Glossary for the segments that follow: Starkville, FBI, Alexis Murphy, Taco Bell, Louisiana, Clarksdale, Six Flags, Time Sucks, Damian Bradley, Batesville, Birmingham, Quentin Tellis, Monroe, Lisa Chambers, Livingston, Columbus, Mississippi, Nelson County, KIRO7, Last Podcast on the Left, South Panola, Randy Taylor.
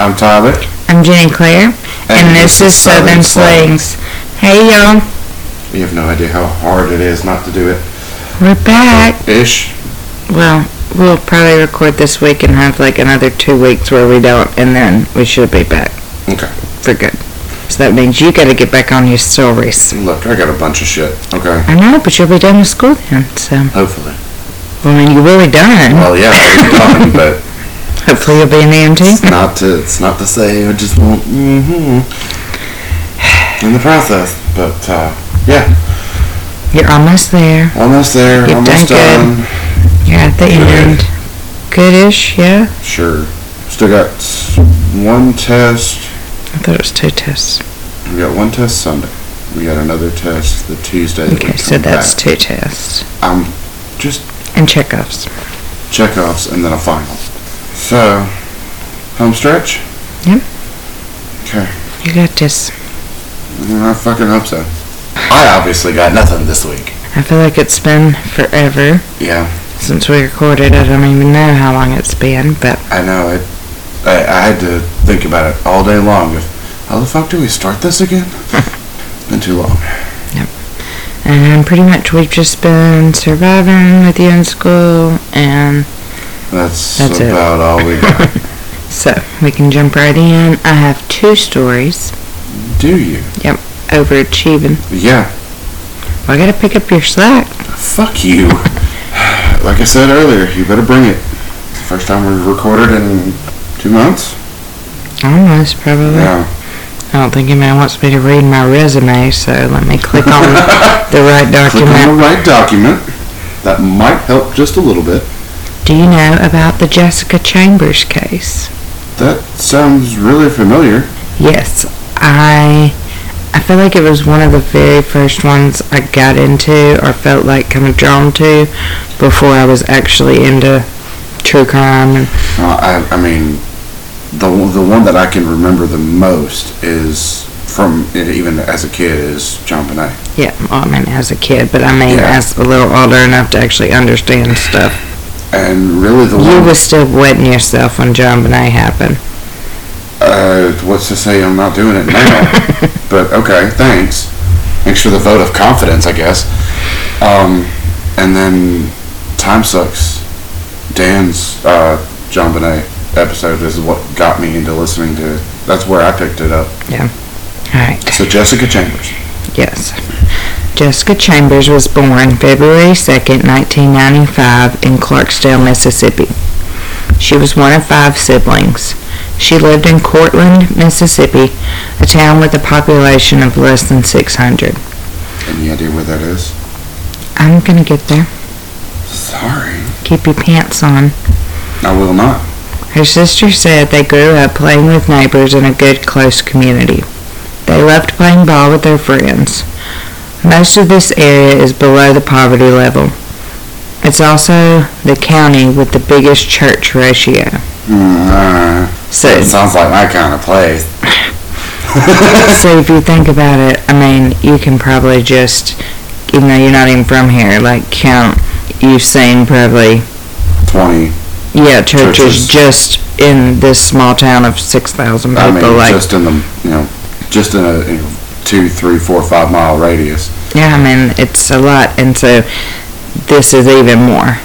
I'm Tyler. I'm Jenny Claire. And this is Southern Slings. Hey, y'all. You have no idea how hard it is not to do it. We're back. Ish. Well, we'll probably record this week and have like another 2 weeks where we don't, and then we should be back. Okay. For good. So that means you got to get back on your stories. Look, I got a bunch of shit. Okay. I know, but you'll be done with school then, so. Hopefully. Well, I mean, you're really done. Well, yeah, I'm done, but. Hopefully you'll be an EMT. It's not to say I just won't, in the process, but, yeah. You're almost there. You're almost done. You're at the end. Good-ish, yeah? Sure. Still got one test. I thought it was two tests. We got one test Sunday. We got another test the Tuesday. Okay, so that's back. Two tests. And checkups. Checkups and then a final. So, home stretch? Yep. Okay. You got this. I fucking hope so. I obviously got nothing this week. I feel like it's been forever. Yeah. Since we recorded, I don't even know how long it's been, but... I know, I had to think about it all day long. How the fuck do we start this again? Been too long. Yep. And pretty much we've just been surviving with you in school, and that's about all we got. So we can jump right in. I have two stories. Do you? Yep. Overachieving. Yeah. Well, I gotta pick up your slack. Fuck you. Like I said earlier, you better bring it. First time we've recorded in 2 months? Almost, probably. Yeah. I don't think anybody wants me to read my resume, so let me click on the right document. Click on the right document. That might help just a little bit. Do you know about the Jessica Chambers case? That sounds really familiar. Yes. I feel like it was one of the very first ones I got into or felt like kind of drawn to before I was actually into true crime. And I mean... The one that I can remember the most is from, even as a kid, is JonBenét. Yeah, well, I mean as a kid, but I mean as a little older enough to actually understand stuff. And really you were still wetting yourself when JonBenét happened. What's to say I'm not doing it now? But okay, thanks. Thanks for the vote of confidence, I guess. And then Time Sucks, Dan's JonBenét episode is what got me into listening to it. That's where I picked it up. Yeah. Alright. So Jessica Chambers. Yes. Jessica Chambers was born February 2nd, 1995 in Clarksdale, Mississippi. She was one of 5 siblings. She lived in Cortland, Mississippi, a town with a population of less than 600. Any idea where that is? I'm gonna get there. Sorry. Keep your pants on. I will not. Her sister said they grew up playing with neighbors in a good, close community. They loved playing ball with their friends. Most of this area is below the poverty level. It's also the county with the biggest church ratio. So it sounds like my kind of place. So if you think about it, I mean, you can probably just, even though you're not even from here, like count, you've seen probably... 20. Yeah, churches just in this small town of 6,000 people. I mean, like, just in the, just in a 2, 3, 4, 5 mile radius. Yeah, I mean, it's a lot, and so this is even more.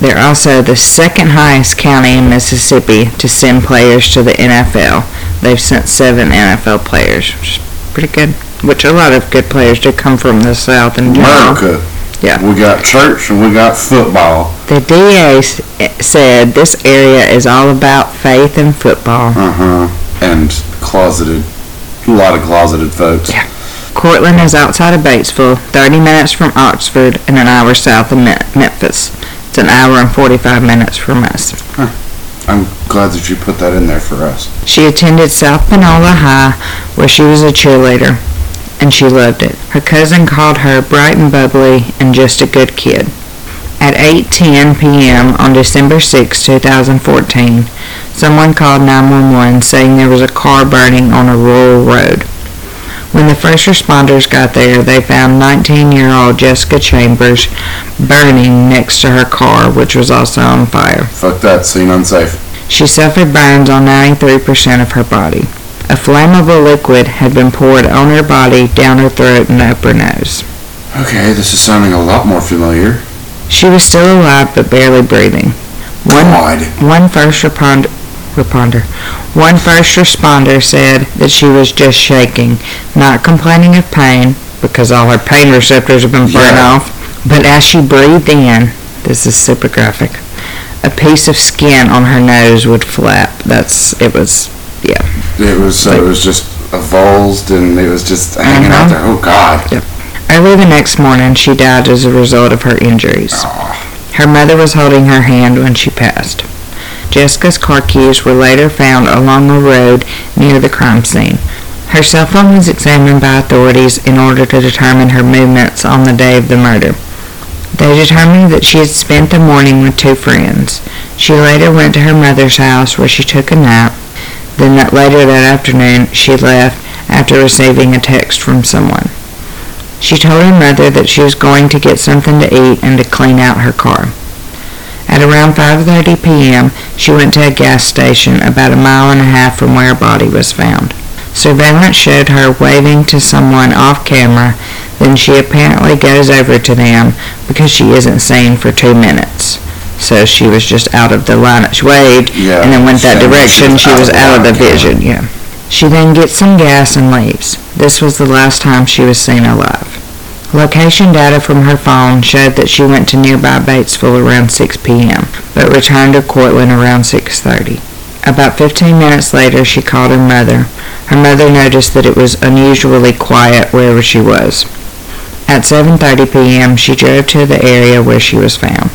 They're also the second highest county in Mississippi to send players to the NFL. They've sent 7 NFL players, which is pretty good, which a lot of good players do come from the South in general. America. Yeah. We got church and we got football. The DA said this area is all about faith and football. And a lot of closeted folks. Yeah. Cortland is outside of Batesville, 30 minutes from Oxford and an hour south of Memphis. It's an hour and 45 minutes from us. Huh. I'm glad that you put that in there for us. She attended South Panola High, where she was a cheerleader. And she loved it. Her cousin called her bright and bubbly and just a good kid. At 8:10 p.m. on December 6, 2014, someone called 911 saying there was a car burning on a rural road. When the first responders got there, they found 19-year-old Jessica Chambers burning next to her car, which was also on fire. Fuck that, seemed unsafe. She suffered burns on 93% of her body. A flammable liquid had been poured on her body, down her throat, and up her nose. Okay, this is sounding a lot more familiar. She was still alive, but barely breathing. One first responder said that she was just shaking, not complaining of pain, because all her pain receptors have been burned off, but as she breathed in, this is super graphic, a piece of skin on her nose would flap. It was just avulsed, and it was just hanging out there. Oh, God. Yep. Early the next morning, she died as a result of her injuries. Oh. Her mother was holding her hand when she passed. Jessica's car keys were later found along the road near the crime scene. Her cell phone was examined by authorities in order to determine her movements on the day of the murder. They determined that she had spent the morning with two friends. She later went to her mother's house where she took a nap. Then later that afternoon, she left after receiving a text from someone. She told her mother that she was going to get something to eat and to clean out her car. At around 5:30 p.m., she went to a gas station about a mile and a half from where her body was found. Surveillance showed her waving to someone off camera, then she apparently goes over to them because she isn't seen for 2 minutes. So she was just out of the line. She waved and then went that direction. She was out of the vision. Yeah. She then gets some gas and leaves. This was the last time she was seen alive. Location data from her phone showed that she went to nearby Batesville around 6 p.m., but returned to Cortland around 6:30. About 15 minutes later, she called her mother. Her mother noticed that it was unusually quiet wherever she was. At 7:30 p.m., she drove to the area where she was found.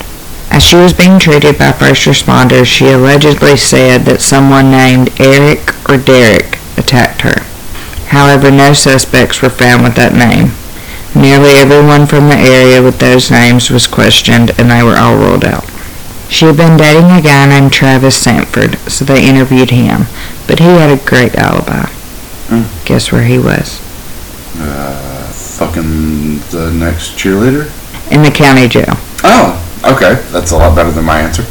As she was being treated by first responders, she allegedly said that someone named Eric or Derek attacked her. However, no suspects were found with that name. Nearly everyone from the area with those names was questioned, and they were all ruled out. She had been dating a guy named Travis Sanford, so they interviewed him, but he had a great alibi. Guess where he was? Fucking the next cheerleader? In the county jail. Oh, okay. That's a lot better than my answer.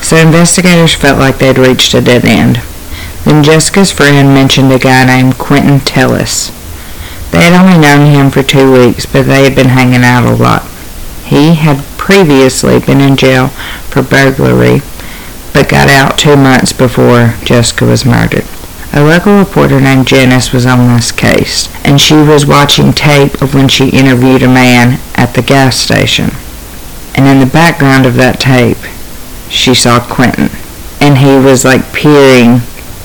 So investigators felt like they'd reached a dead end. Then Jessica's friend mentioned a guy named Quentin Tellis. They had only known him for 2 weeks, but they had been hanging out a lot. He had previously been in jail for burglary, but got out 2 months before Jessica was murdered. A local reporter named Janice was on this case, and she was watching tape of when she interviewed a man at the gas station. And in the background of that tape, she saw Quentin, and he was like peering,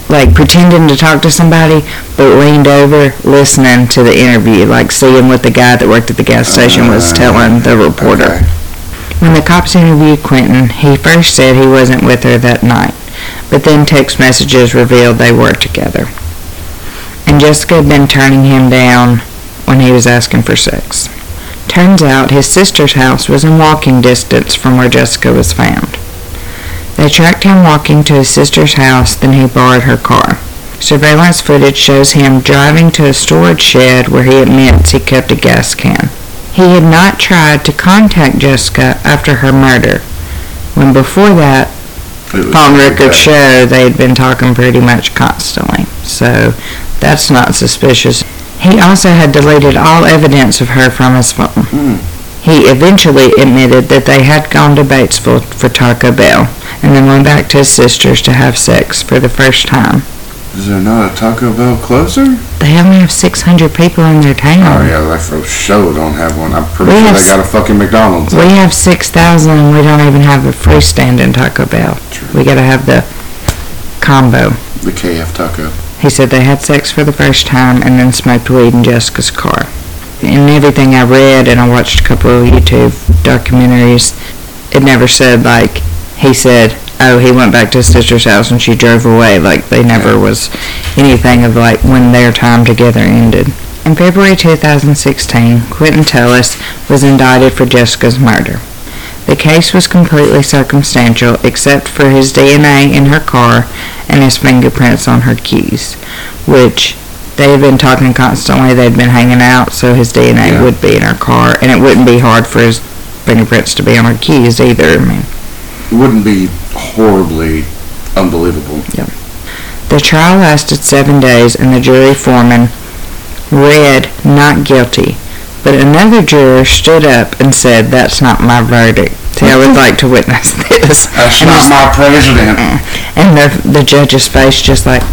like pretending to talk to somebody, but leaned over, listening to the interview, like seeing what the guy that worked at the gas station was telling the reporter. Okay. When the cops interviewed Quentin, he first said he wasn't with her that night, but then text messages revealed they were together. And Jessica had been turning him down when he was asking for sex. Turns out his sister's house was in walking distance from where Jessica was found. They tracked him walking to his sister's house, then he borrowed her car. Surveillance footage shows him driving to a storage shed where he admits he kept a gas can. He had not tried to contact Jessica after her murder, when before that, phone records show they had been talking pretty much constantly. So that's not suspicious. He also had deleted all evidence of her from his phone. He eventually admitted that they had gone to Batesville for Taco Bell, and then went back to his sister's to have sex for the first time. Is there not a Taco Bell closer? They only have 600 people in their town. Oh, yeah, they for sure don't have one. I'm pretty sure they got a fucking McDonald's. We have 6,000, and we don't even have a freestanding Taco Bell. True. We got to have the combo. The KF Taco. He said they had sex for the first time and then smoked weed in Jessica's car. And everything I read, and I watched a couple of YouTube documentaries, it never said, like, he said, oh, he went back to his sister's house and she drove away. Like, they never was anything of, like, when their time together ended. In February 2016, Quentin Tellis was indicted for Jessica's murder. The case was completely circumstantial, except for his DNA in her car and his fingerprints on her keys, which they had been talking constantly. They'd been hanging out, so his DNA would be in her car, and it wouldn't be hard for his fingerprints to be on her keys either. I mean, it wouldn't be horribly Unbelievable. Yep. The trial lasted 7 days, and the jury foreman read not guilty. But another juror stood up and said, "That's not my verdict. I would like to witness this. That's and not my president." And the judge's face just like,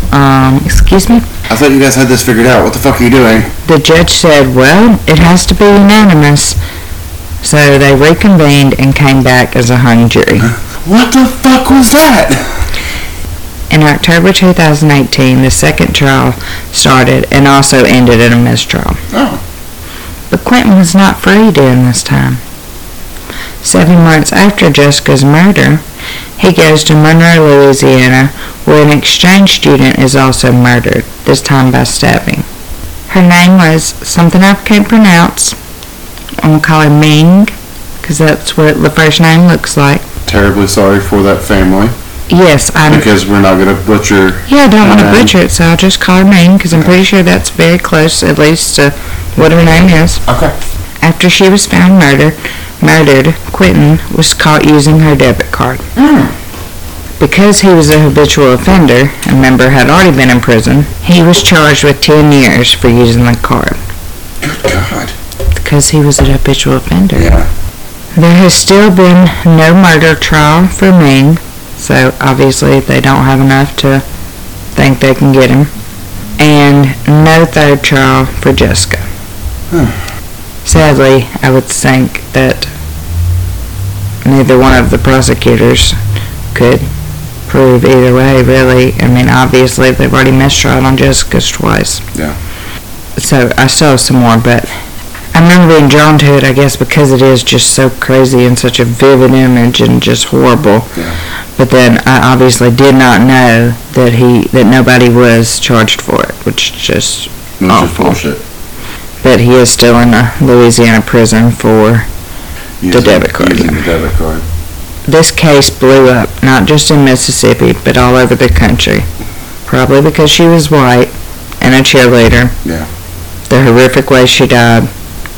"Excuse me? I thought you guys had this figured out. What the fuck are you doing?" The judge said, "Well, it has to be unanimous." So they reconvened and came back as a hung jury. What the fuck was that? In October 2018, the second trial started and also ended in a mistrial. Oh. But Quentin was not free during this time. 7 months after Jessica's murder, he goes to Monroe, Louisiana, where an exchange student is also murdered, this time by stabbing. Her name was something I can't pronounce. I'm going to call her Ming, because that's what the first name looks like. Terribly sorry for that family. Yes, I'm... Because we're not going to butcher... Yeah, I don't want to butcher it, so I'll just call her Ming, because I'm pretty sure that's very close, at least, to what her name is. Okay. After she was found murdered, Quentin was caught using her debit card. Mm. Because he was a habitual offender, a member had already been in prison, he was charged with 10 years for using the card. Good God. Because he was a habitual offender. Yeah. There has still been no murder trial for Ming, so obviously they don't have enough to think they can get him. And no third trial for Jessica. Hmm. Sadly, I would think that neither one of the prosecutors could prove either way, really. I mean, obviously, they've already mistried on Jessica's twice. Yeah. So, I saw some more, but I remember being drawn to it, I guess, because it is just so crazy and such a vivid image and just horrible. Yeah. But then, I obviously did not know that nobody was charged for it, which is just awful. Bullshit. But he is still in a Louisiana prison for the debit card. Using the debit card. This case blew up, not just in Mississippi, but all over the country. Probably because she was white and a cheerleader. Yeah. The horrific way she died,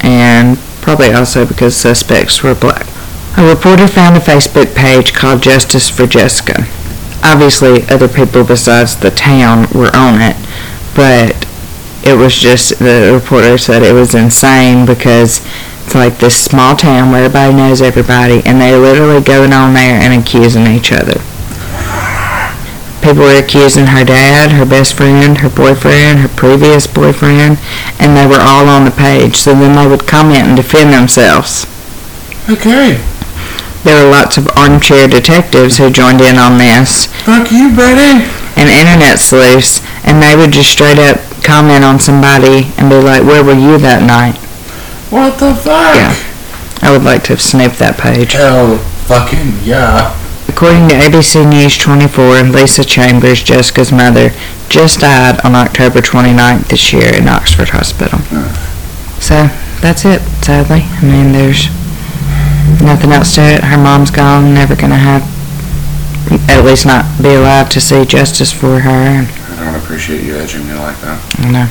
and probably also because suspects were black. A reporter found a Facebook page called Justice for Jessica. Obviously, other people besides the town were on it, but... It was just, the reporter said it was insane because it's like this small town where everybody knows everybody, and they're literally going on there and accusing each other. People were accusing her dad, her best friend, her boyfriend, her previous boyfriend, and they were all on the page. So then they would comment and defend themselves. Okay. There were lots of armchair detectives who joined in on this. Fuck you, buddy. And internet sleuths, and they would just straight up comment on somebody and be like, "Where were you that night?" What the fuck? Yeah. I would like to have snipped that page. Hell fucking yeah. According to ABC News 24, Lisa Chambers, Jessica's mother, just died on October 29th this year in Oxford Hospital. So, that's it, sadly. I mean, there's nothing else to it. Her mom's gone, never gonna have, at least not be alive to see justice for her. I don't appreciate you edging me like that. No.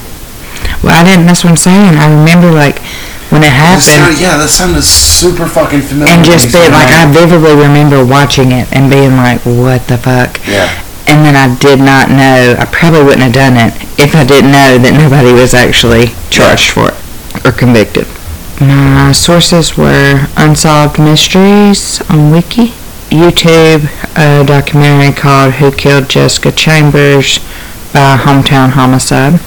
Well, I didn't. That's what I'm saying. I remember, like, when it happened. That sounded super fucking familiar. And just being like, I vividly remember watching it and being like, what the fuck? Yeah. And then I did not know. I probably wouldn't have done it if I didn't know that nobody was actually charged for it or convicted. My sources were Unsolved Mysteries on Wiki, YouTube, a documentary called Who Killed Jessica Chambers by Hometown Homicide,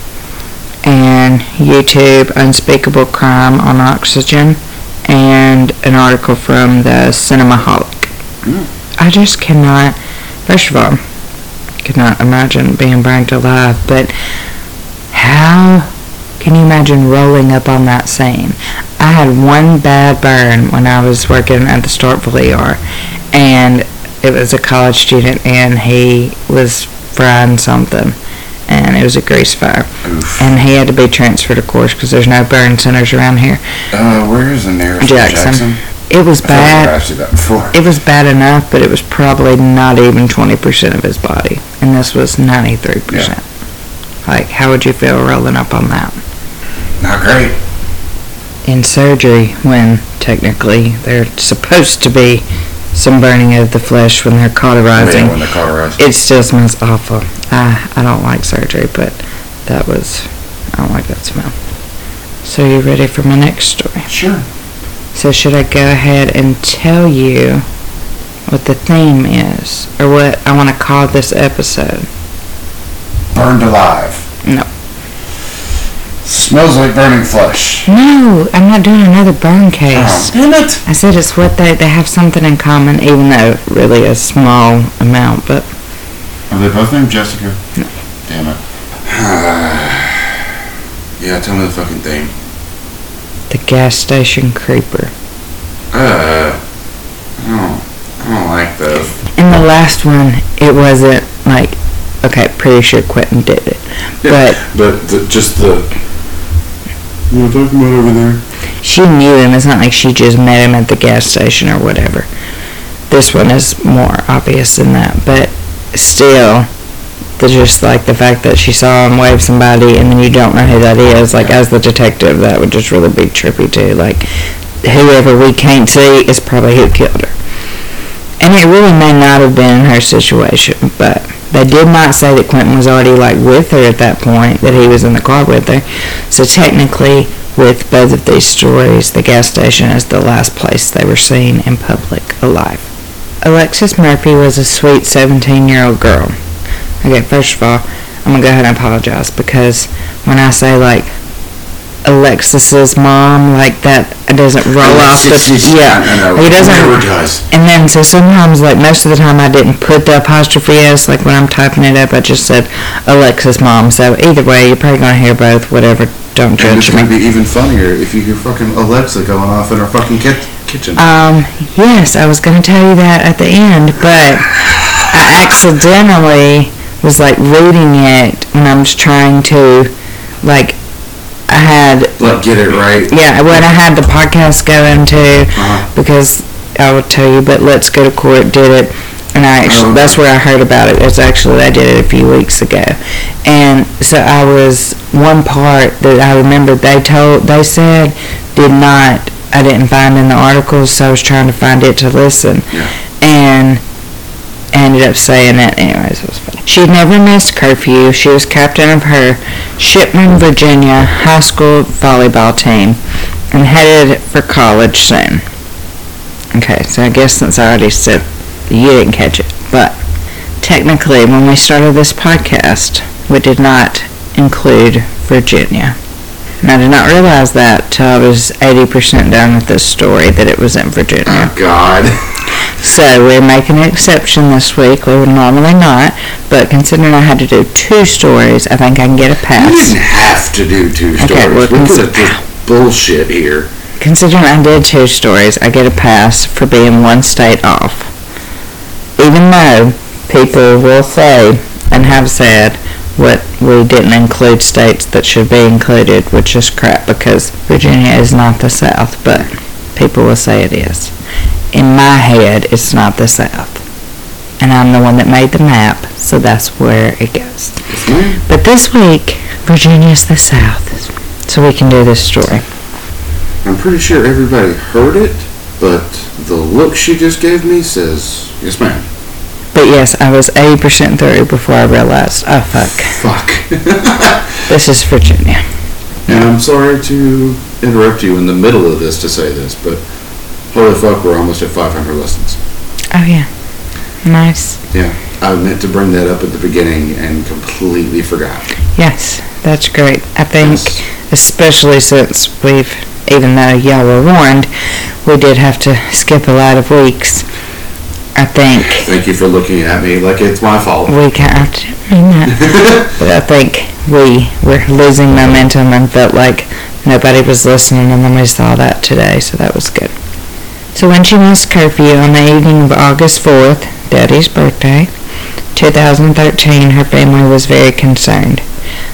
and YouTube Unspeakable Crime on Oxygen, and an article from the Cinemaholic. I just cannot, first of all, cannot imagine being burnt alive, but how can you imagine rolling up on that scene? I had one bad burn when I was working at the Starkville ER, and it was a college student, and he was frying something, and it was a grease fire. Oof. And he had to be transferred, of course, because there's no burn centers around here. Where is the nearest Jackson? It was bad. I've seen that before. It was bad enough, but it was probably not even 20% of his body, and this was 93%. Like, how would you feel rolling up on that? Not great. In surgery, when technically they're supposed to be some burning of the flesh when they're cauterizing. Yeah, when they're cauterizing. It still smells awful. I don't like surgery, but that was... I don't like that smell. So you ready for my next story? Sure. So should I go ahead and tell you what the theme is? Or what I want to call this episode? Burned Alive. No. Smells like burning flesh. No, I'm not doing another burn case. Oh, damn it. I said it's what they have something in common, even though really a small amount, but... Are they both named Jessica? No. Damn it. Yeah, tell me the fucking theme. The gas station creeper. I don't like those. In the last one, it wasn't like... Okay, pretty sure Quentin did it. Yeah, You know, talking about over there? She knew him. It's not like she just met him at the gas station or whatever. This one is more obvious than that. But still, just like the fact that she saw him wave somebody and then you don't know who that is. Like, as the detective, that would just really be trippy, too. Like, whoever we can't see is probably who killed her. And it really may not have been her situation, but... They did not say that Quentin was already, like, with her at that point, that he was in the car with her. So, technically, with both of these stories, the gas station is the last place they were seen in public alive. Alexis Murphy was a sweet 17-year-old girl. Okay, first of all, I'm going to go ahead and apologize, because when I say, like, Alexis's mom, like, that doesn't roll off the... Yeah, no, he doesn't... And then, so sometimes, like, most of the time I didn't put the apostrophe S, like, when I'm typing it up, I just said Alexis mom, so either way, you're probably going to hear both, whatever, don't judge me. And it's going to be even funnier if you hear fucking Alexa going off in her fucking kitchen. Yes, I was going to tell you that at the end, but I accidentally was, like, reading it, and I'm just trying to, like... I had... Like, get it right. Yeah, when I had the podcast going, too, because I will tell you, but Let's Go to Court did it, and I actually, that's where I heard about it. It's actually, I did it a few weeks ago. And so I was... One part that I remember they said did not... I didn't find in the articles, so I was trying to find it to listen. Yeah. And... ended up saying it. Anyways, it was funny. She never missed curfew. She was captain of her Shipman, Virginia high school volleyball team and headed for college soon. Okay, so I guess since I already said you didn't catch it, but technically when we started this podcast, we did not include Virginia. And I did not realize that till I was 80% done with this story that it was in Virginia. Oh, God. So, we're making an exception this week. We would normally not, but considering I had to do two stories, I think I can get a pass. You didn't have to do two stories. Okay, well, this bullshit here. Considering I did two stories, I get a pass for being one state off. Even though people will say, and have said, what we didn't include states that should be included, which is crap, because Virginia is not the South, but people will say it is. In my head, it's not the South. And I'm the one that made the map, so that's where it goes. But this week, Virginia's the South, so we can do this story. I'm pretty sure everybody heard it, but the look she just gave me says, yes, ma'am. But yes, I was 80% through before I realized, oh, fuck. This is Virginia. And I'm sorry to interrupt you in the middle of this to say this, but... Holy fuck, we're almost at 500 listens. Oh, yeah. Nice. Yeah. I meant to bring that up at the beginning and completely forgot. Yes, that's great. I think, especially since we've, even though y'all were warned, we did have to skip a lot of weeks, I think. Thank you for looking at me like it's my fault. We can't mean that. But I think we were losing momentum and felt like nobody was listening, and then we saw that today, so that was good. So when she missed curfew on the evening of August 4th, Daddy's birthday, 2013, her family was very concerned.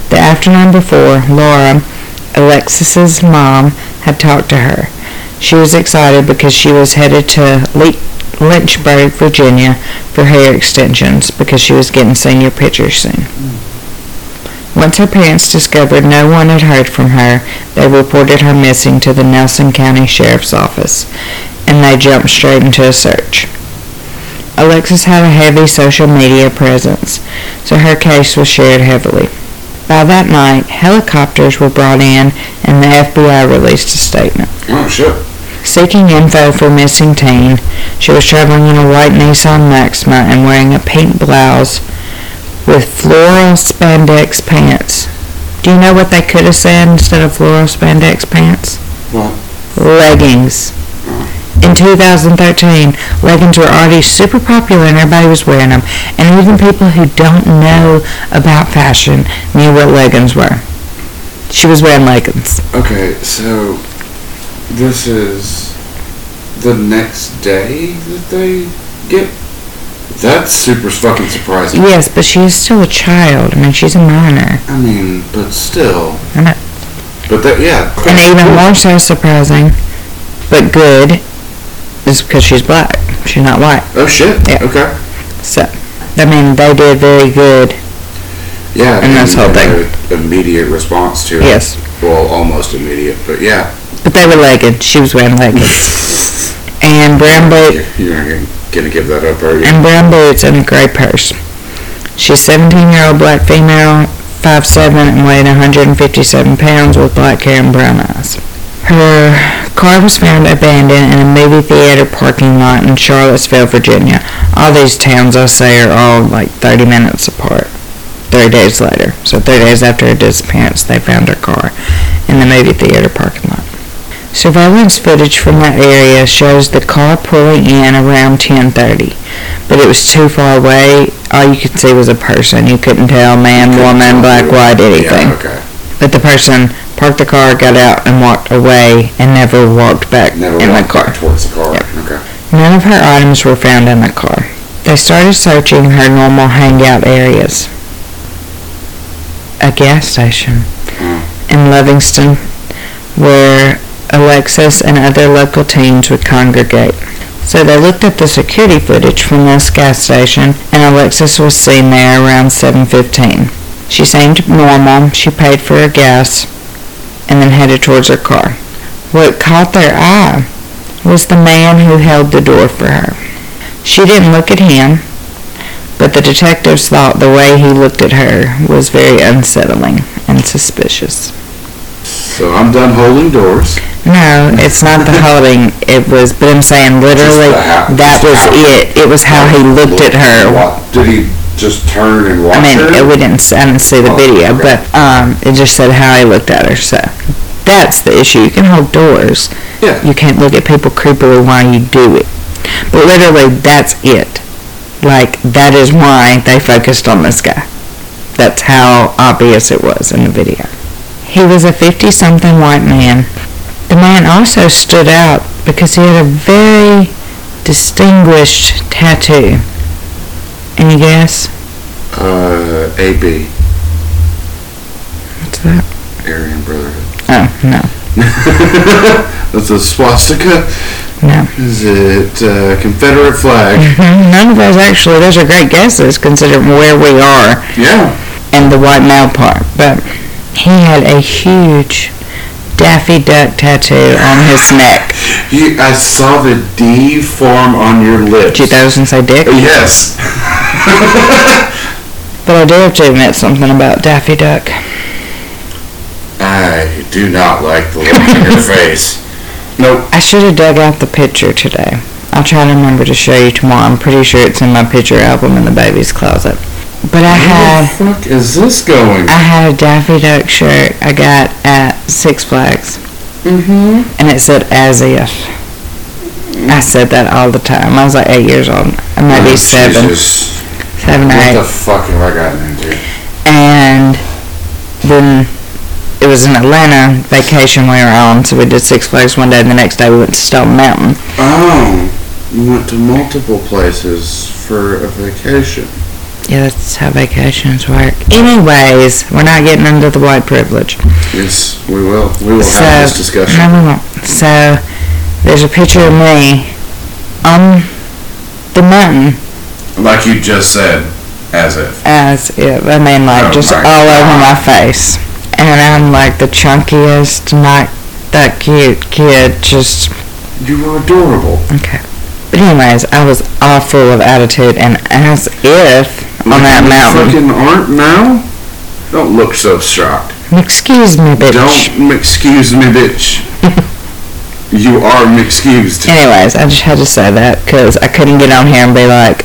The afternoon before, Laura, Alexis's mom, had talked to her. She was excited because she was headed to Lynchburg, Virginia, for hair extensions because she was getting senior pictures soon. Once her parents discovered no one had heard from her, they reported her missing to the Nelson County Sheriff's Office, and they jumped straight into a search. Alexis had a heavy social media presence, so her case was shared heavily. By that night, helicopters were brought in and the FBI released a statement. Oh, shit. Seeking info for missing teen, she was traveling in a white Nissan Maxima and wearing a pink blouse with floral spandex pants. Do you know what they could have said instead of floral spandex pants? What? Leggings. In 2013, leggings were already super popular and everybody was wearing them. And even people who don't know about fashion knew what leggings were. She was wearing leggings. Okay, so this is the next day that they get? That's super fucking surprising. Yes, but she is still a child. I mean, she's a minor. I mean, but still. I know. But that, yeah. And even more so surprising, but good, is because she's black. She's not white. Oh, shit. Yeah. Okay. So, I mean, they did very good. Yeah. And that's the whole thing. Immediate response to it. Yes. Well, almost immediate, but yeah. But they were legged. She was wearing leggings. And brown boots. You're not going to give that up, are you? And brown boots and a gray purse. She's a 17-year-old black female, 5'7", and weighed 157 pounds with black hair and brown eyes. Her car was found abandoned in a movie theater parking lot in Charlottesville, Virginia. All these towns, I say, are all like 30 minutes apart. 3 days later. So 3 days after her disappearance, they found her car in the movie theater parking lot. Surveillance footage from that area shows the car pulling in around 10:30, but it was too far away. All you could see was a person. You couldn't tell man, woman, black, white, anything. Yeah, okay. But the person parked the car, got out, and walked away, and never walked back back towards the car. Yep. Okay. None of her items were found in the car. They started searching her normal hangout areas: a gas station in Livingston, where Alexis and other local teens would congregate. So they looked at the security footage from this gas station, and Alexis was seen there around 7:15. She seemed normal. She paid for her gas and then headed towards her car. What caught their eye was the man who held the door for her. She didn't look at him, but the detectives thought the way he looked at her was very unsettling and suspicious. So I'm done holding doors. No, it's not the holding. It was, but I'm saying literally that was it. It was how he looked at her. Did he just turn and watch her? I didn't see the video, okay. But it just said how he looked at her. So that's the issue. You can hold doors. Yeah. You can't look at people creepily while you do it. But literally, that's it. Like, that is why they focused on this guy. That's how obvious it was in the video. He was a 50-something white man. The man also stood out because he had a very distinguished tattoo. Any guess? AB. What's that? Aryan Brotherhood. Oh, no. That's a swastika? No. Is it a Confederate flag? None of those, actually. Those are great guesses considering where we are. Yeah. And the white male part, but he had a huge Daffy Duck tattoo on his neck. I saw the D form on your lips. Did you throw and say dick? Yes. But I do have to admit something about Daffy Duck. I do not like the look on your face. Nope. I should have dug out the picture today. I'll try to remember to show you tomorrow. I'm pretty sure it's in my picture album in the baby's closet. But where the fuck is this going? I had a Daffy Duck shirt I got at Six Flags. Mm-hmm. And it said, as if. I said that all the time. I was like 8 years old. Maybe seven. Jesus. 7 or 8. What the fuck have I gotten into? And then it was an Atlanta vacation we were on, so we did Six Flags one day, and the next day we went to Stone Mountain. Oh. You went to multiple places for a vacation. Yeah, that's how vacations work. Anyways, we're not getting under the white privilege. Yes, we will. We will have this discussion. No, we won't. So, there's a picture of me on the mountain. Like you just said, as if. As if. I mean, like, just all over my face. And I'm like the chunkiest, not that cute kid, just... You were adorable. Okay. But anyways, I was all full of attitude and as if on that mountain. Fucking aren't now? Don't look so shocked. Excuse me, bitch. Don't excuse me, bitch. You are excused. Anyways, I just had to say that because I couldn't get on here and be like,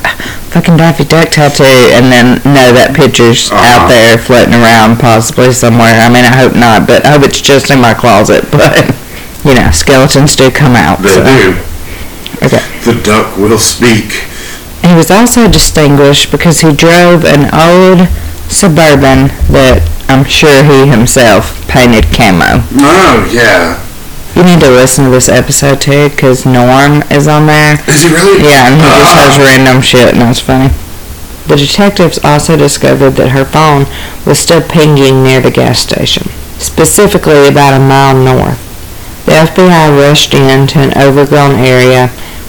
fucking Daffy Duck tattoo, and then know that picture's out there floating around possibly somewhere. I mean, I hope not, but I hope it's just in my closet. But, you know, skeletons do come out. They do. Okay. The duck will speak. He was also distinguished because he drove an old Suburban that I'm sure he himself painted camo. Oh, yeah. You need to listen to this episode, too, because Norm is on there. Is he really? Yeah, and he just says random shit, and that's funny. The detectives also discovered that her phone was still pinging near the gas station, specifically about a mile north. The FBI rushed into an overgrown area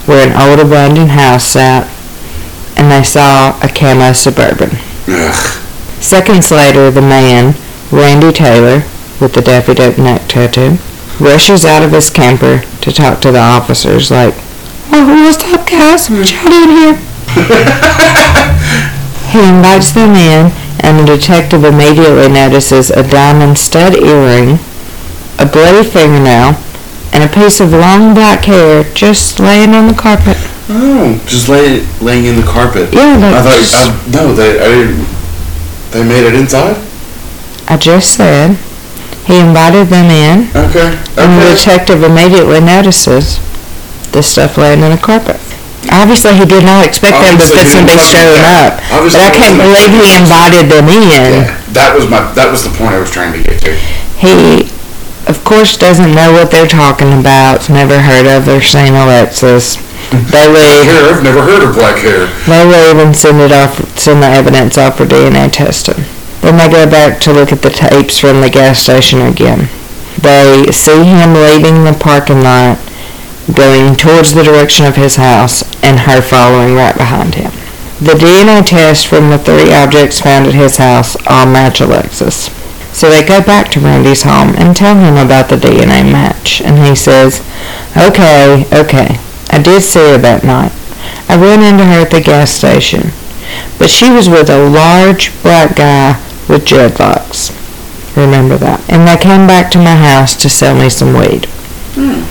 where an old abandoned house sat, and they saw a camo Suburban. Ugh. Seconds later, the man, Randy Taylor, with the Daffy Duck neck tattoo, rushes out of his camper to talk to the officers like, "Oh, what's up, guys? What y'all doing here?" He invites them in, and the detective immediately notices a diamond stud earring, a bloody fingernail, and a piece of long black hair just laying on the carpet. Oh, just laying in the carpet. Yeah, I thought they made it inside? I just said he invited them in. Okay. And the detective immediately notices the stuff laying on the carpet. Obviously, he did not expect them to fix and be showing up. But I can't believe he invited them in. Yeah, that was the point I was trying to get to. He, of course, doesn't know what they're talking about. Never heard of or seen Alexis. I've never heard of black hair. They leave and send the evidence off for DNA testing. Then they go back to look at the tapes from the gas station again. They see him leaving the parking lot, going towards the direction of his house, and her following right behind him. The DNA test from the three objects found at his house all match Alexis. So they go back to Randy's home and tell him about the DNA match. And he says, Okay. I did see her that night. I ran into her at the gas station, but she was with a large black guy with dreadlocks. Remember that. And they came back to my house to sell me some weed. Mm.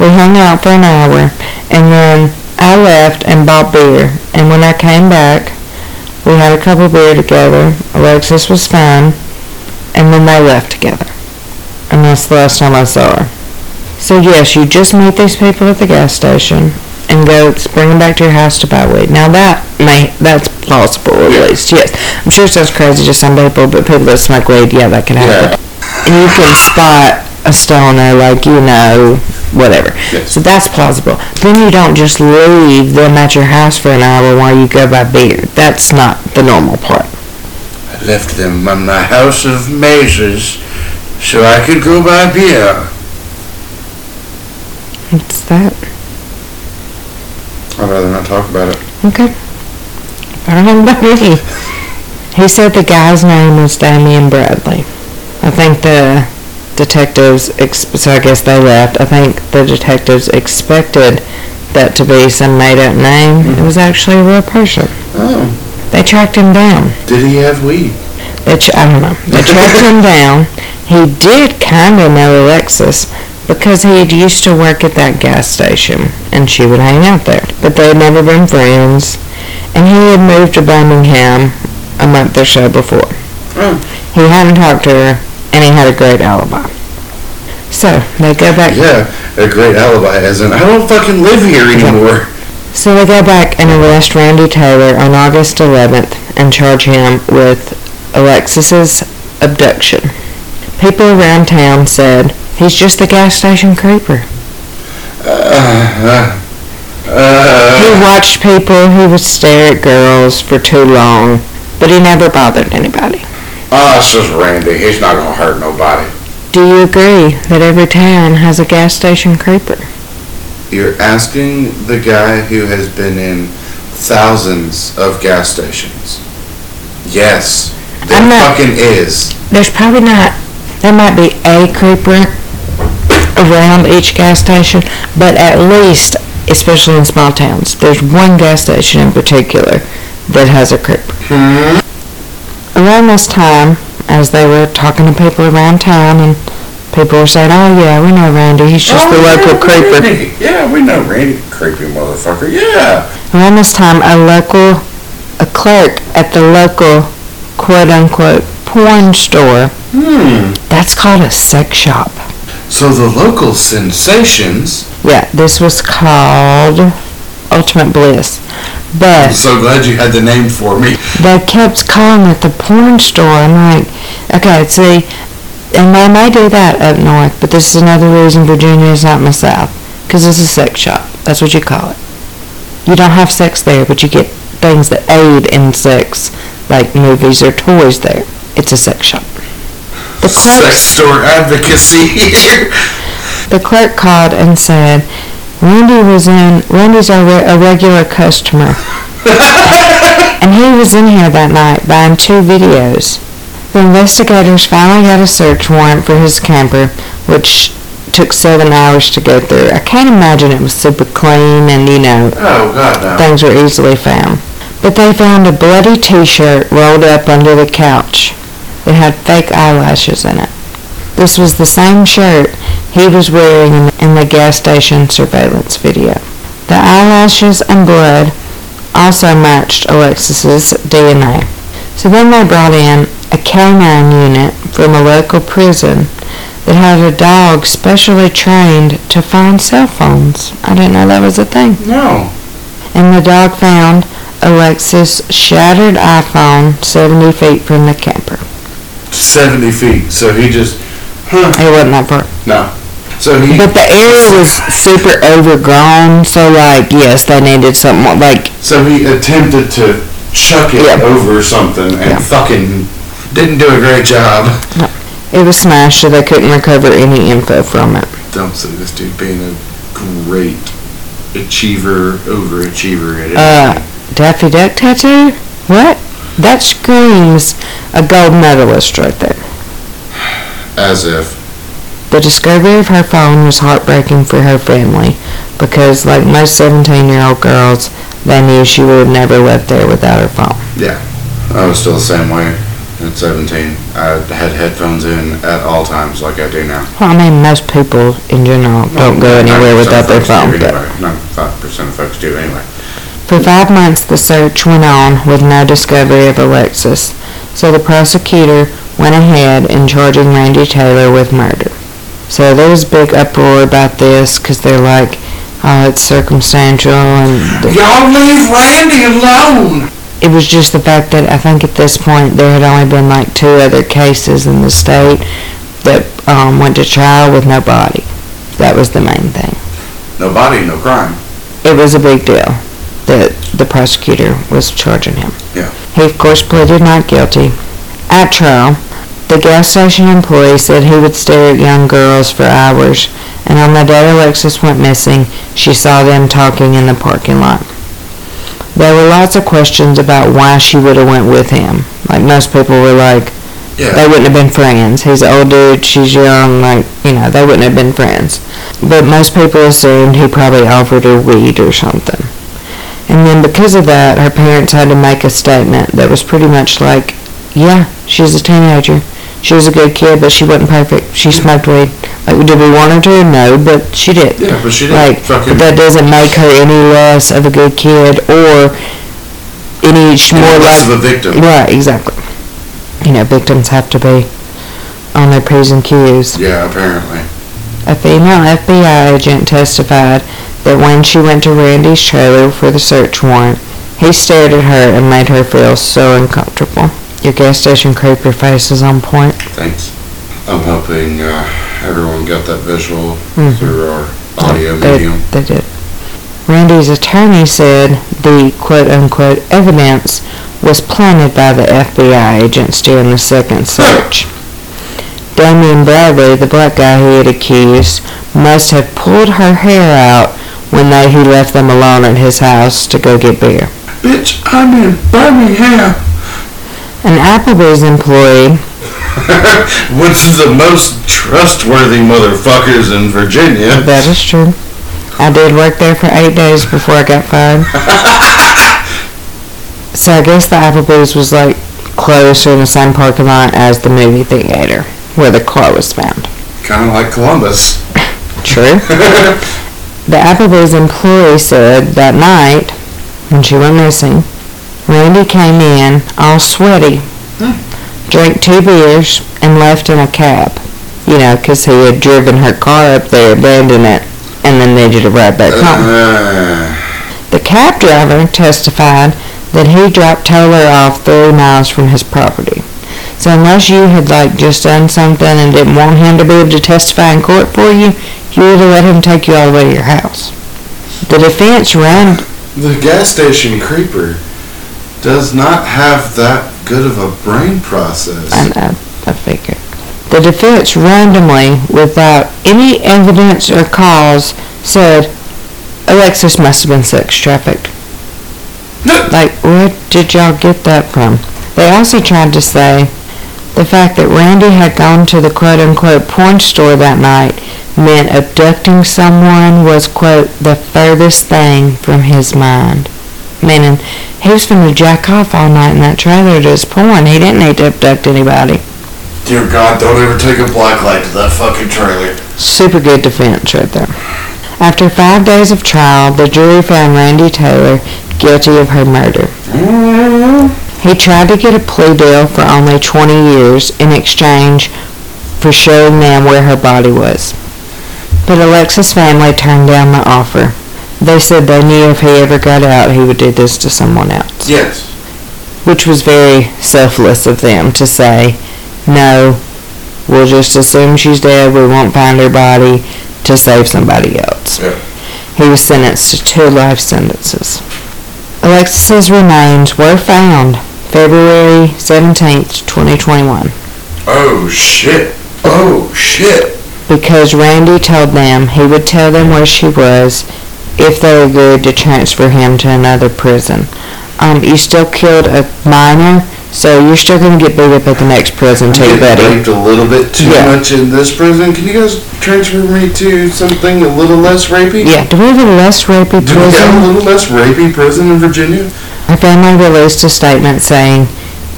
We hung out for an hour, and then I left and bought beer. And when I came back, we had a cup of beer together. Alexis was fine, and then they left together. And that's the last time I saw her. So, yes, you just meet these people at the gas station and go bring them back to your house to buy weed. Now, that's plausible, at least, yes. I'm sure it sounds crazy to some people, but people that smoke weed, yeah, that can happen. Yeah. And you can spot a stoner, like, you know, whatever. Yes. So that's plausible. Then you don't just leave them at your house for an hour while you go buy beer. That's not the normal part. I left them on my house of mazes so I could go buy beer. What's that? I'd rather not talk about it. Okay. I don't know about me. He said the guy's name was Damian Bradley. I think the detectives... So I guess they left. I think the detectives expected that to be some made-up name. Mm-hmm. It was actually a real person. Oh. They tracked him down. Did he have weed? I don't know. They tracked him down. He did kind of know Alexis, because he had used to work at that gas station, and she would hang out there. But they had never been friends, and he had moved to Birmingham a month or so before. Mm. He hadn't talked to her, and he had a great alibi. So, they go back... Yeah, a great alibi, as in, I don't fucking live here anymore. So they go back and arrest Randy Taylor on August 11th and charge him with Alexis's abduction. People around town said... He's just the gas station creeper. He watched people. He would stare at girls for too long, but he never bothered anybody. Oh, it's just Randy. He's not going to hurt nobody. Do you agree that every town has a gas station creeper? You're asking the guy who has been in thousands of gas stations. Yes, there fucking is. There's probably not. There might be a creeper around each gas station, but at least especially in small towns. There's one gas station in particular that has a crepe. Around this time, as they were talking to people around town, and people were saying, "Oh, yeah, we know Randy. He's just the local creeper." Yeah, we know Randy. Creepy motherfucker. Yeah. Around this time, a clerk at the local quote-unquote porn store. That's called a sex shop. So the local sensations. Yeah, this was called Ultimate Bliss. But I'm so glad you had the name for me. They kept calling it the porn store. I'm like, okay, see... And they may do that up north, but this is another reason Virginia is not in the South. Because it's a sex shop. That's what you call it. You don't have sex there, but you get things that aid in sex, like movies or toys there. It's a sex shop. The clerk, sex store advocacy here. The clerk called and said, Randy's a regular customer. And he was in here that night buying 2 videos. The investigators finally got a search warrant for his camper, which took 7 hours to go through. I can't imagine it was super clean and, things were easily found. But they found a bloody T-shirt rolled up under the couch that had fake eyelashes in it. This was the same shirt he was wearing in the gas station surveillance video. The eyelashes and blood also matched Alexis's DNA. So then they brought in a canine unit from a local prison that had a dog specially trained to find cell phones. I didn't know that was a thing. No. And the dog found Alexis' shattered iPhone 70 feet from the camper. 70 feet. So he just... It wasn't that far. No. But the area was super overgrown, so yes, they needed something like... So he attempted to chuck it over something and fucking... Didn't do a great job. It was smashed, so they couldn't recover any info from it. Don't see this dude being a great overachiever at it. Daffy Duck tattoo? What? That screams a gold medalist right there. As if. The discovery of her phone was heartbreaking for her family, because like most 17-year-old girls, they knew she would have never left there without her phone. Yeah, I was still the same way. At 17, I had headphones in at all times, like I do now. Well, I mean, most people in general don't go anywhere without their phone. Anyway. 5% of folks do anyway. For 5 months, the search went on with no discovery of Alexis, so the prosecutor went ahead in charging Randy Taylor with murder. So there was a big uproar about this, because they're like, oh, it's circumstantial. And y'all leave Randy alone! It was just the fact that I think at this point there had only been 2 other cases in the state that went to trial with no body. That was the main thing. No body, no crime. It was a big deal that the prosecutor was charging him. Yeah. He, of course, pleaded not guilty. At trial, the gas station employee said he would stare at young girls for hours, and on the day Alexis went missing, she saw them talking in the parking lot. There were lots of questions about why she would have went with him. Most people were they wouldn't have been friends. He's an old dude, she's young, they wouldn't have been friends. But most people assumed he probably offered her weed or something. And then because of that, her parents had to make a statement that was pretty much she's a teenager. She was a good kid, but she wasn't perfect. She smoked weed. Did we want her to? No, but she did. Yeah, but she did. But that doesn't make her any less of a good kid or any more less of a victim. Right, exactly. Victims have to be on their P's and Q's. Yeah, apparently. A female FBI agent testified that when she went to Randy's trailer for the search warrant, he stared at her and made her feel so uncomfortable. Your gas station creeper face is on point. Thanks. I'm hoping everyone got that visual through our audio medium. They did. Randy's attorney said the quote-unquote evidence was planted by the FBI agents during the second search. Damian Bradley, the black guy he had accused, must have pulled her hair out when he left them alone at his house to go get beer. Bitch, I'm in Birmingham. An Applebee's employee, which is the most trustworthy motherfuckers in Virginia. That is true. I did work there for 8 days before I got fired. So I guess the Applebee's was like close in the same parking lot as the movie theater where the car was found. Kind of like Columbus. True. The Applebee's employee said that night when she went missing, Randy came in all sweaty, drank 2 beers, and left in a cab. You know, because he had driven her car up there, abandoned it, and then needed a ride back home. The cab driver testified that he dropped Taylor off 3 miles from his property. So unless you had, like, just done something and didn't want him to be able to testify in court for you, you would have let him take you all the way to your house. The defense ran... The gas station creeper does not have that good of a brain process. I know. I figured. The defense randomly, without any evidence or cause, said, Alexis must have been sex trafficked. Like, where did y'all get that from? They also tried to say the fact that Randy had gone to the quote-unquote porn store that night meant abducting someone was, quote, the furthest thing from his mind. Meaning, he was going to jack off all night in that trailer to his porn. He didn't need to abduct anybody. Dear God, don't ever take a black light to that fucking trailer. Super good defense right there. After 5 days of trial, the jury found Randy Taylor guilty of her murder. He tried to get a plea deal for only 20 years in exchange for showing them where her body was. But Alexis' family turned down the offer. They said they knew if he ever got out, he would do this to someone else. Yes. Which was very selfless of them to say, no, we'll just assume she's dead, we won't find her body to save somebody else. Yeah. He was sentenced to 2 life sentences. Alexis's remains were found February 17th, 2021. Oh, shit. Oh, shit. Because Randy told them he would tell them where she was if they agreed to transfer him to another prison. You still killed a minor, so you're still going to get beat up at the next prison too, buddy. I'm getting raped a little bit too much in this prison. Can you guys transfer me to something a little less rapey? Yeah, do we have a less rapey prison? Do we have a little less rapey prison in Virginia? Her family released a statement saying,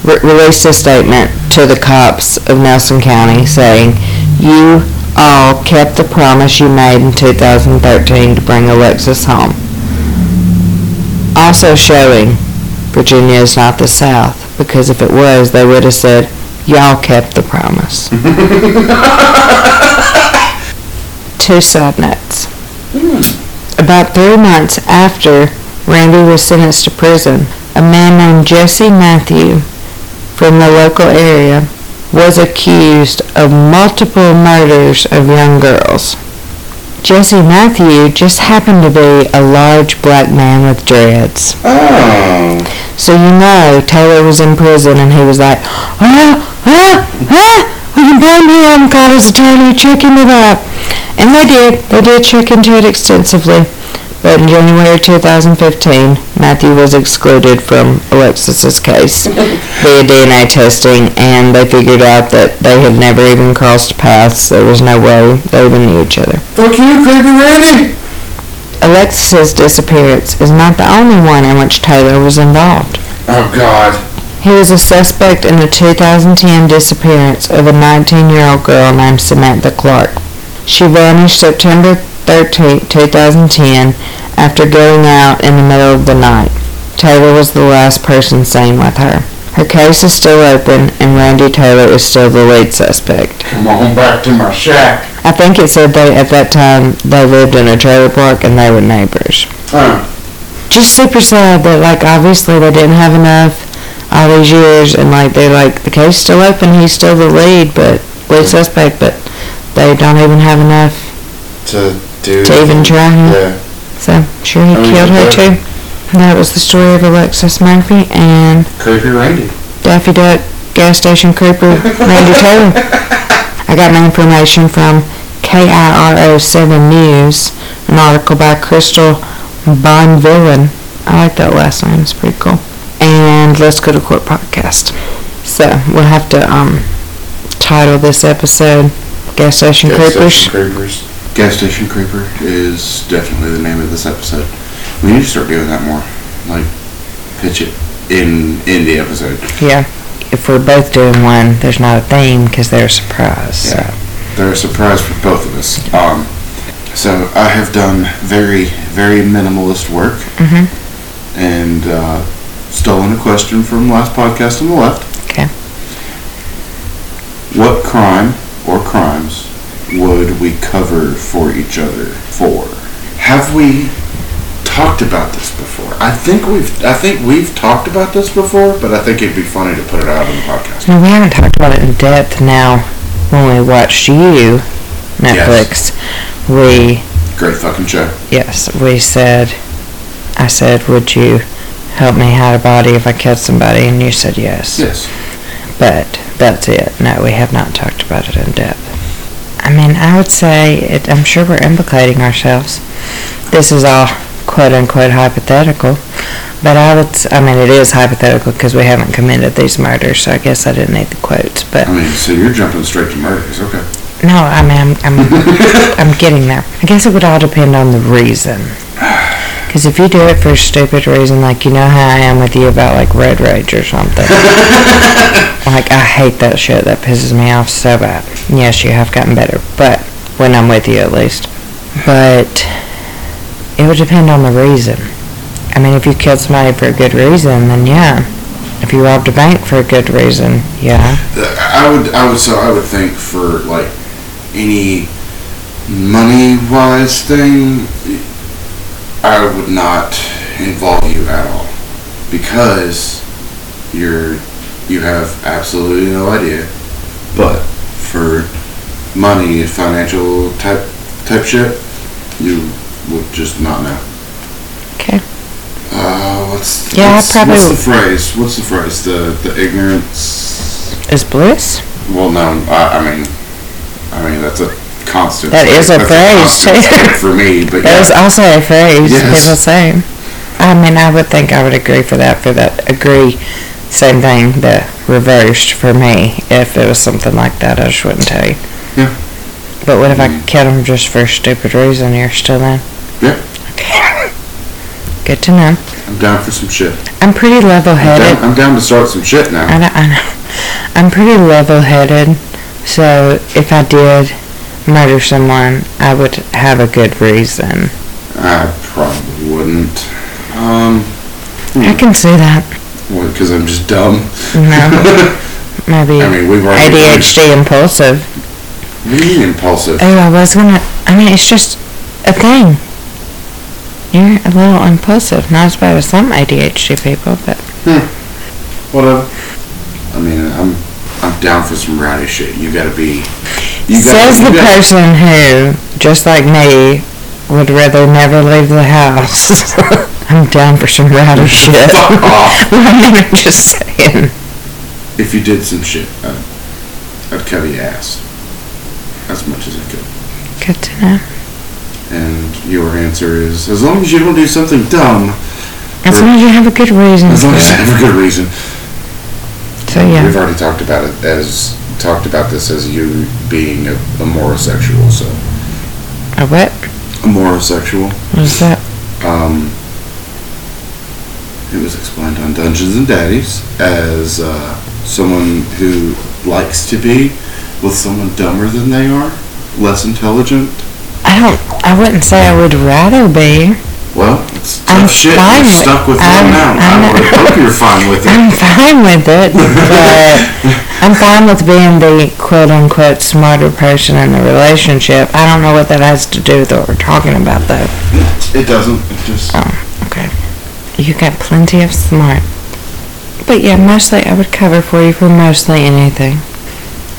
released a statement to the cops of Nelson County saying, you all kept the promise you made in 2013 to bring Alexis home. Also showing Virginia is not the South, because if it was, they would have said, y'all kept the promise. Two side notes. About 3 months after Randy was sentenced to prison, a man named Jesse Matthew from the local area was accused of multiple murders of young girls. Jesse Matthew just happened to be a large black man with dreads. Oh. So you know Taylor was in prison and he was like, we can blame him, call his attorney, check into that. And they did check into it extensively. But in January 2015, Matthew was excluded from Alexis's case via DNA testing, and they figured out that they had never even crossed paths. There was no way they even knew each other. Fuck you, creepy Randy! Alexis's disappearance is not the only one in which Taylor was involved. Oh, God. He was a suspect in the 2010 disappearance of a 19-year-old girl named Samantha Clark. She vanished September 13, 2010, after going out in the middle of the night. Taylor was the last person seen with her. Her case is still open, and Randy Taylor is still the lead suspect. Come on back to my shack. I think it said they, at that time, they lived in a trailer park and they were neighbors. Just super sad that, like, obviously they didn't have enough all these years, and, like, they're like, the case is still open, he's still the lead suspect, but they don't even have enough to even try him. Yeah. So, I'm sure he killed her too. And that was the story of Alexis Murphy and... Creepy Randy. Daffy Duck, gas station creeper, Randy Taylor. I got my information from KIRO7 News, an article by Crystal Bonvillain. I like that last name. It's pretty cool. And Let's Go to Court podcast. So, we'll have to title this episode Gas Station Creepers. Gas Station Creeper is definitely the name of this episode. We need to start doing that more. Like, pitch it in the episode. Yeah. If we're both doing one, there's not a theme because they're a surprise. Yeah. So. They're a surprise for both of us. So I have done very, very minimalist work. Mm-hmm. And stolen a question from last podcast on the left. Okay. What crime or crimes would we cover for each other for? Have we talked about this before? I think we've talked about this before, but I think it'd be funny to put it out on the podcast. No, we haven't talked about it in depth. Now, when we watched you, Netflix, yes. We... Great fucking show. Yes, I said, would you help me hide a body if I killed somebody? And you said yes. Yes. But that's it. No, we have not talked about it in depth. I mean, I would say, I'm sure we're implicating ourselves. This is all quote-unquote hypothetical. But it is hypothetical because we haven't committed these murders, so I guess I didn't need the quotes. But so you're jumping straight to murders, okay. No, I'm getting there. I guess it would all depend on the reason. Because if you do it for a stupid reason, like, you know how I am with you about, like, road rage or something. Like, I hate that shit. That pisses me off so bad. Yes, you have gotten better. But, when I'm with you, at least. But, it would depend on the reason. I mean, if you killed somebody for a good reason, then yeah. If you robbed a bank for a good reason, yeah. I would think for, like, any money-wise thing... I would not involve you at all because you have absolutely no idea. But for money, financial type shit, you would just not know. Okay. What's the phrase? The ignorance is bliss. Well, no, I mean that's a constant. That is a phrase too. For me, but that is also a phrase. Yes. People say. I mean, I would think I would agree for that. Same thing. That reversed for me. If it was something like that, I just wouldn't tell you. Yeah. But what if I killed him just for a stupid reason? You're still in. Yeah. Okay. Good to know. I'm down for some shit. I'm pretty level-headed. I'm down to start some shit now. I know. I'm pretty level-headed. So if I did murder someone, I would have a good reason. I probably wouldn't. I can see that. What, because I'm just dumb? No. Maybe ADHD impulsive. What do you mean impulsive? Oh, it's just a thing. You're a little impulsive. Not as bad as some ADHD people, but... Whatever. I mean, I'm down for some rowdy shit. You gotta be... Says the person who, just like me, would rather never leave the house. I'm down for some rowdy shit. Fuck off. I'm just saying. If you did some shit, I'd cover your ass. As much as I could. Good to know. And your answer is, as long as you don't do something dumb. As long as you have a good reason. As long as you have a good reason. So, yeah. We've already talked about it as... Talked about this as you being a morosexual, so. A what? A morosexual. What is that? It was explained on Dungeons and Daddies as someone who likes to be with someone dumber than they are, less intelligent. I wouldn't say I would rather be. Well, it's tough shit. You're stuck with one now. I hope you're fine with it. I'm fine with it, but I'm fine with being the quote-unquote smarter person in the relationship. I don't know what that has to do with what we're talking about, though. It doesn't. It just... Oh, okay. You got plenty of smart. But yeah, mostly I would cover for you for mostly anything.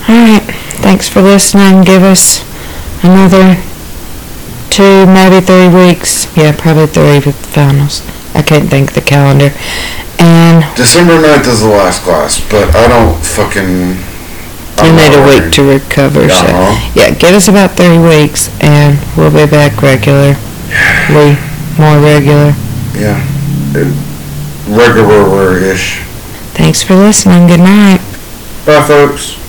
All right. Thanks for listening. Give us another... 2, maybe 3 weeks. Yeah, probably 3 with the finals. I can't think of the calendar. And December 9th is the last class, but I don't fucking... You need a week to recover, so... Yeah, give us about 3 weeks, and we'll be back regular. More regular. Yeah. Regular-ish. Thanks for listening. Good night. Bye, folks.